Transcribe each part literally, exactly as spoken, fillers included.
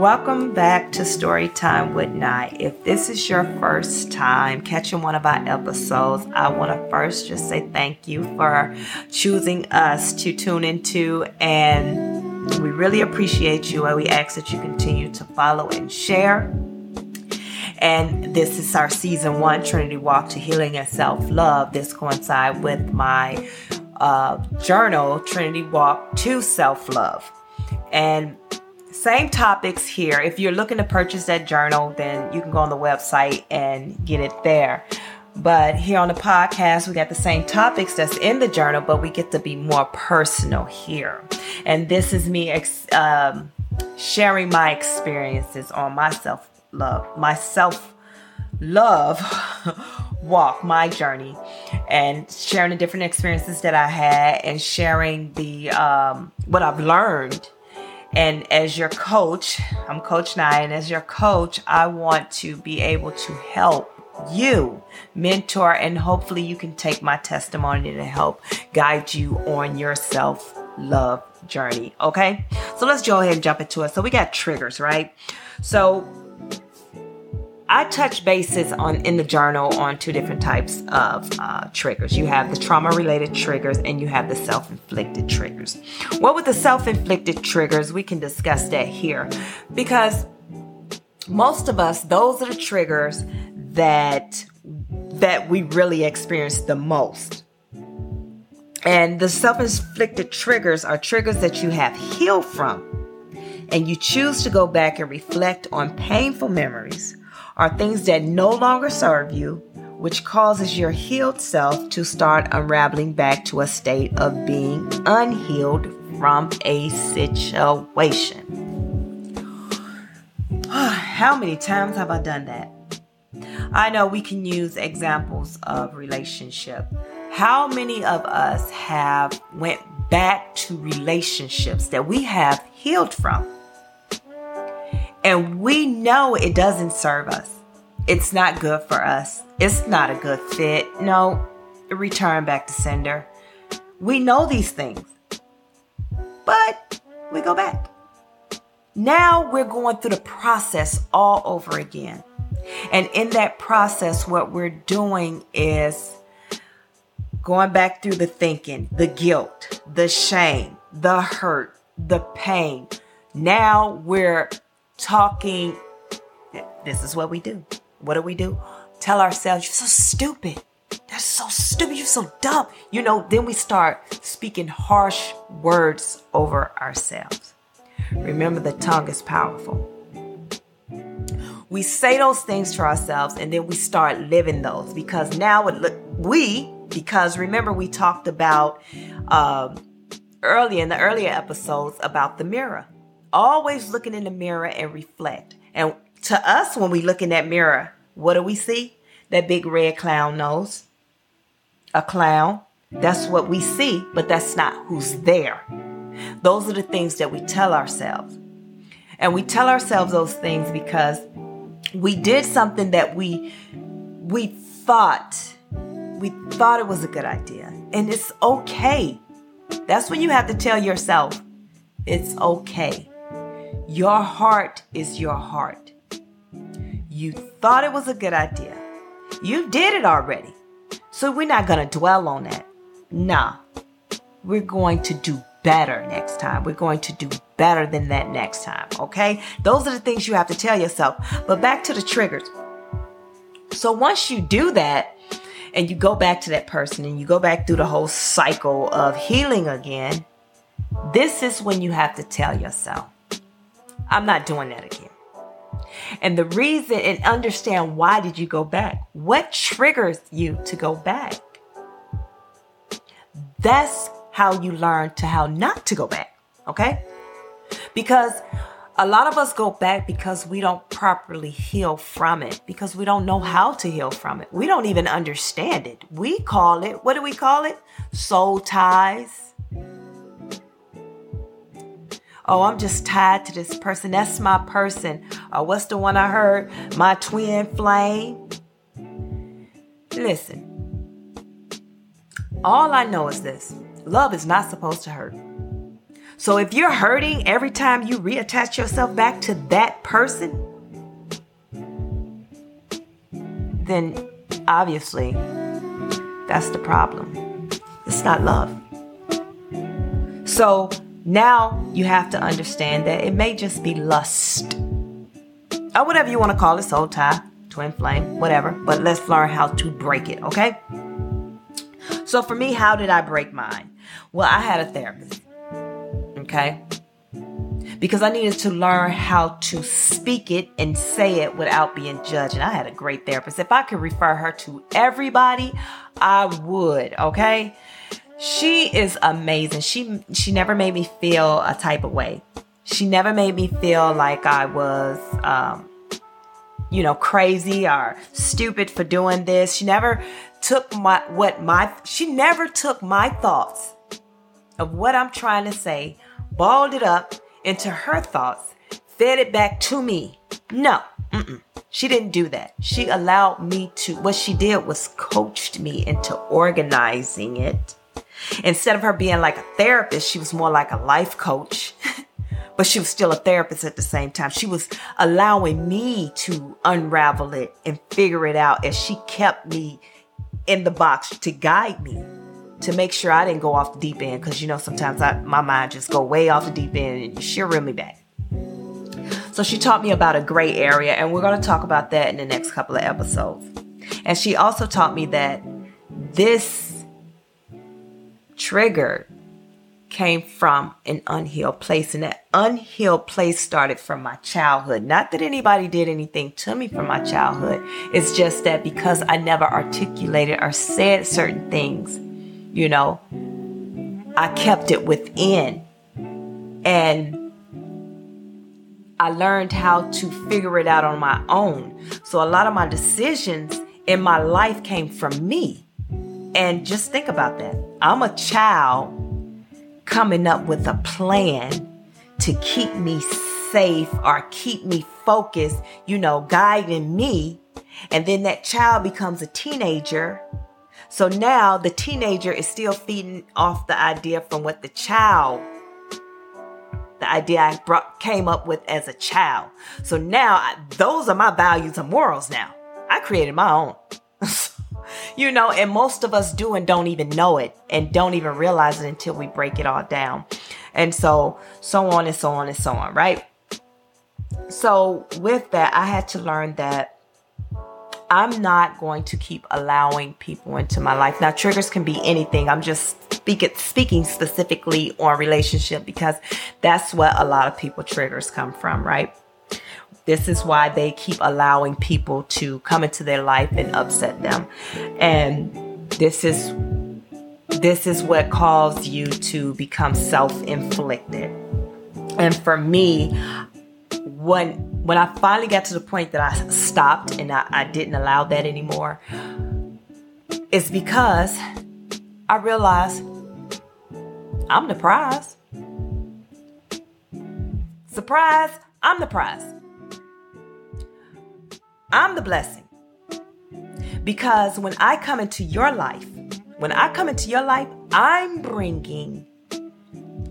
Welcome back to Storytime with Nye. If this is your first time catching one of our episodes, I want to first just say thank you for choosing us to tune into, and we really appreciate you, and we ask that you continue to follow and share. And this is our season one, Trinity Walk to Healing and Self Love. This coincides with my uh, journal, Trinity Walk to Self Love. And same topics here. If you're looking to purchase that journal, then you can go on the website and get it there. But here on the podcast, we got the same topics that's in the journal, but we get to be more personal here. And this is me ex- um, sharing my experiences on myself. Love my self love walk, my journey, and sharing the different experiences that I had, and sharing the um what I've learned. And as your coach, I'm Coach Nye, and as your coach, I want to be able to help you mentor, and hopefully you can take my testimony to help guide you on your self love journey. Okay, so let's go ahead and jump into it. So we got triggers, right? So I touch bases on in the journal on two different types of uh, triggers. You have the trauma-related triggers, and you have the self-inflicted triggers. Well, with the self-inflicted triggers, we can discuss that here, because most of us, those are the triggers that that we really experience the most. And the self-inflicted triggers are triggers that you have healed from, and you choose to go back and reflect on painful memories are things that no longer serve you, which causes your healed self to start unraveling back to a state of being unhealed from a situation. How many times have I done that? I know we can use examples of relationship. How many of us have went back to relationships that we have healed from? And we know it doesn't serve us. It's not good for us. It's not a good fit. No, return back to sender. We know these things, but we go back. Now we're going through the process all over again. And in that process, what we're doing is going back through the thinking, the guilt, the shame, the hurt, the pain. Now we're talking, this is what we do. What do we do? Tell ourselves, you're so stupid. That's so stupid. You're so dumb. You know, then we start speaking harsh words over ourselves. Remember, the tongue is powerful. We say those things to ourselves, and then we start living those, because now it look, we, because remember we talked about um, earlier in the earlier episodes about the mirror. Always looking in the mirror and reflect. And to us, when we look in that mirror, what do we see? That big red clown nose. A clown. That's what we see, but that's not who's there. Those are the things that we tell ourselves. And we tell ourselves those things because we did something that we we thought, we thought it was a good idea. And it's okay. That's when you have to tell yourself, it's okay. Your heart is your heart. You thought it was a good idea. You did it already. So we're not going to dwell on that. Nah, we're going to do better next time. We're going to do better than that next time. Okay? Those are the things you have to tell yourself. But back to the triggers. So once you do that, and you go back to that person, and you go back through the whole cycle of healing again, this is when you have to tell yourself, I'm not doing that again. And the reason, and understand, why did you go back? What triggers you to go back? That's how you learn to how not to go back, okay? Because a lot of us go back because we don't properly heal from it, because we don't know how to heal from it. We don't even understand it. We call it, what do we call it? Soul ties. Oh, I'm just tied to this person. That's my person. Or what's the one I heard? My twin flame. Listen. All I know is this. Love is not supposed to hurt. So if you're hurting every time you reattach yourself back to that person, then obviously that's the problem. It's not love. So now you have to understand that it may just be lust, or whatever you want to call it, soul tie, twin flame, whatever. But let's learn how to break it, okay? So for me, how did I break mine? Well, I had a therapist, okay? Because I needed to learn how to speak it and say it without being judged. And I had a great therapist. If I could refer her to everybody, I would, okay? She is amazing. She she never made me feel a type of way. She never made me feel like I was, um, you know, crazy or stupid for doing this. She never took my, what my, she never took my thoughts of what I'm trying to say, balled it up into her thoughts, fed it back to me. No, mm-mm. She didn't do that. She allowed me to, what she did was coached me into organizing it. Instead of her being like a therapist, she was more like a life coach, but she was still a therapist at the same time. She was allowing me to unravel it and figure it out as she kept me in the box to guide me, to make sure I didn't go off the deep end. Because, you know, sometimes I, my mind just go way off the deep end and she'll reel me back. So she taught me about a gray area, and we're going to talk about that in the next couple of episodes. And she also taught me that this trigger came from an unhealed place, and that unhealed place started from my childhood. Not that anybody did anything to me from my childhood. It's just that because I never articulated or said certain things, you know, I kept it within, and I learned how to figure it out on my own. So a lot of my decisions in my life came from me. And just think about that. I'm a child coming up with a plan to keep me safe or keep me focused, you know, guiding me. And then that child becomes a teenager. So now the teenager is still feeding off the idea from what the child, the idea I brought, came up with as a child. So now I, those are my values and morals now. I created my own, you know, and most of us do and don't even know it and don't even realize it until we break it all down. And so, so on and so on and so on, right? So with that, I had to learn that I'm not going to keep allowing people into my life. Now, triggers can be anything. I'm just speak it, speaking specifically on relationship, because that's what a lot of people, triggers come from, right? This is why they keep allowing people to come into their life and upset them. And this is, this is what caused you to become self-inflicted. And for me, when When I finally got to the point that I stopped and I, I didn't allow that anymore, it's because I realized I'm the prize. Surprise, I'm the prize. I'm the blessing. Because when I come into your life, when I come into your life, I'm bringing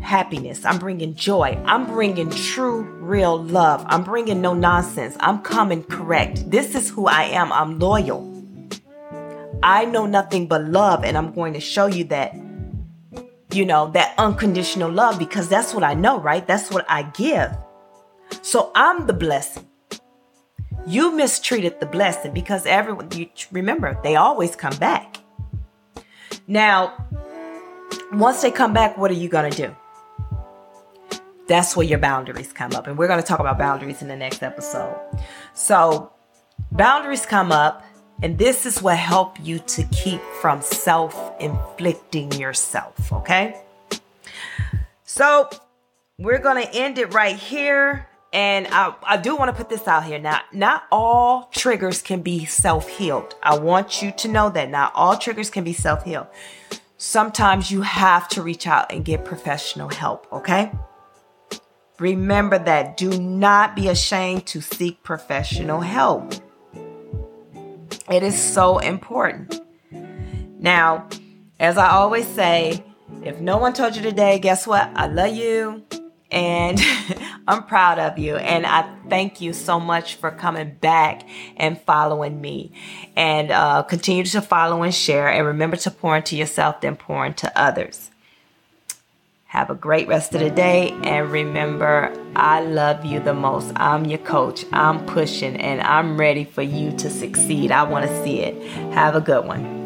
happiness. I'm bringing joy. I'm bringing true, real love. I'm bringing no nonsense. I'm coming correct. This is who I am. I'm loyal. I know nothing but love, and I'm going to show you that, you know, that unconditional love, because that's what I know, right? That's what I give. So I'm the blessing. You mistreated the blessing, because everyone, you remember, they always come back. Now, once they come back, what are you going to do? That's where your boundaries come up. And we're going to talk about boundaries in the next episode. So boundaries come up, and this is what helps you to keep from self-inflicting yourself, okay? So we're going to end it right here. And I, I do want to put this out here. Now, not all triggers can be self-healed. I want you to know that not all triggers can be self-healed. Sometimes you have to reach out and get professional help, okay? Remember that. Do not be ashamed to seek professional help. It is so important. Now, as I always say, If no one told you today, guess what? I love you and I'm proud of you. And I thank you so much for coming back and following me, and uh, continue to follow and share, and remember to pour into yourself, then pour into others. Have a great rest of the day, and remember, I love you the most. I'm your coach. I'm pushing, and I'm ready for you to succeed. I want to see it. Have a good one.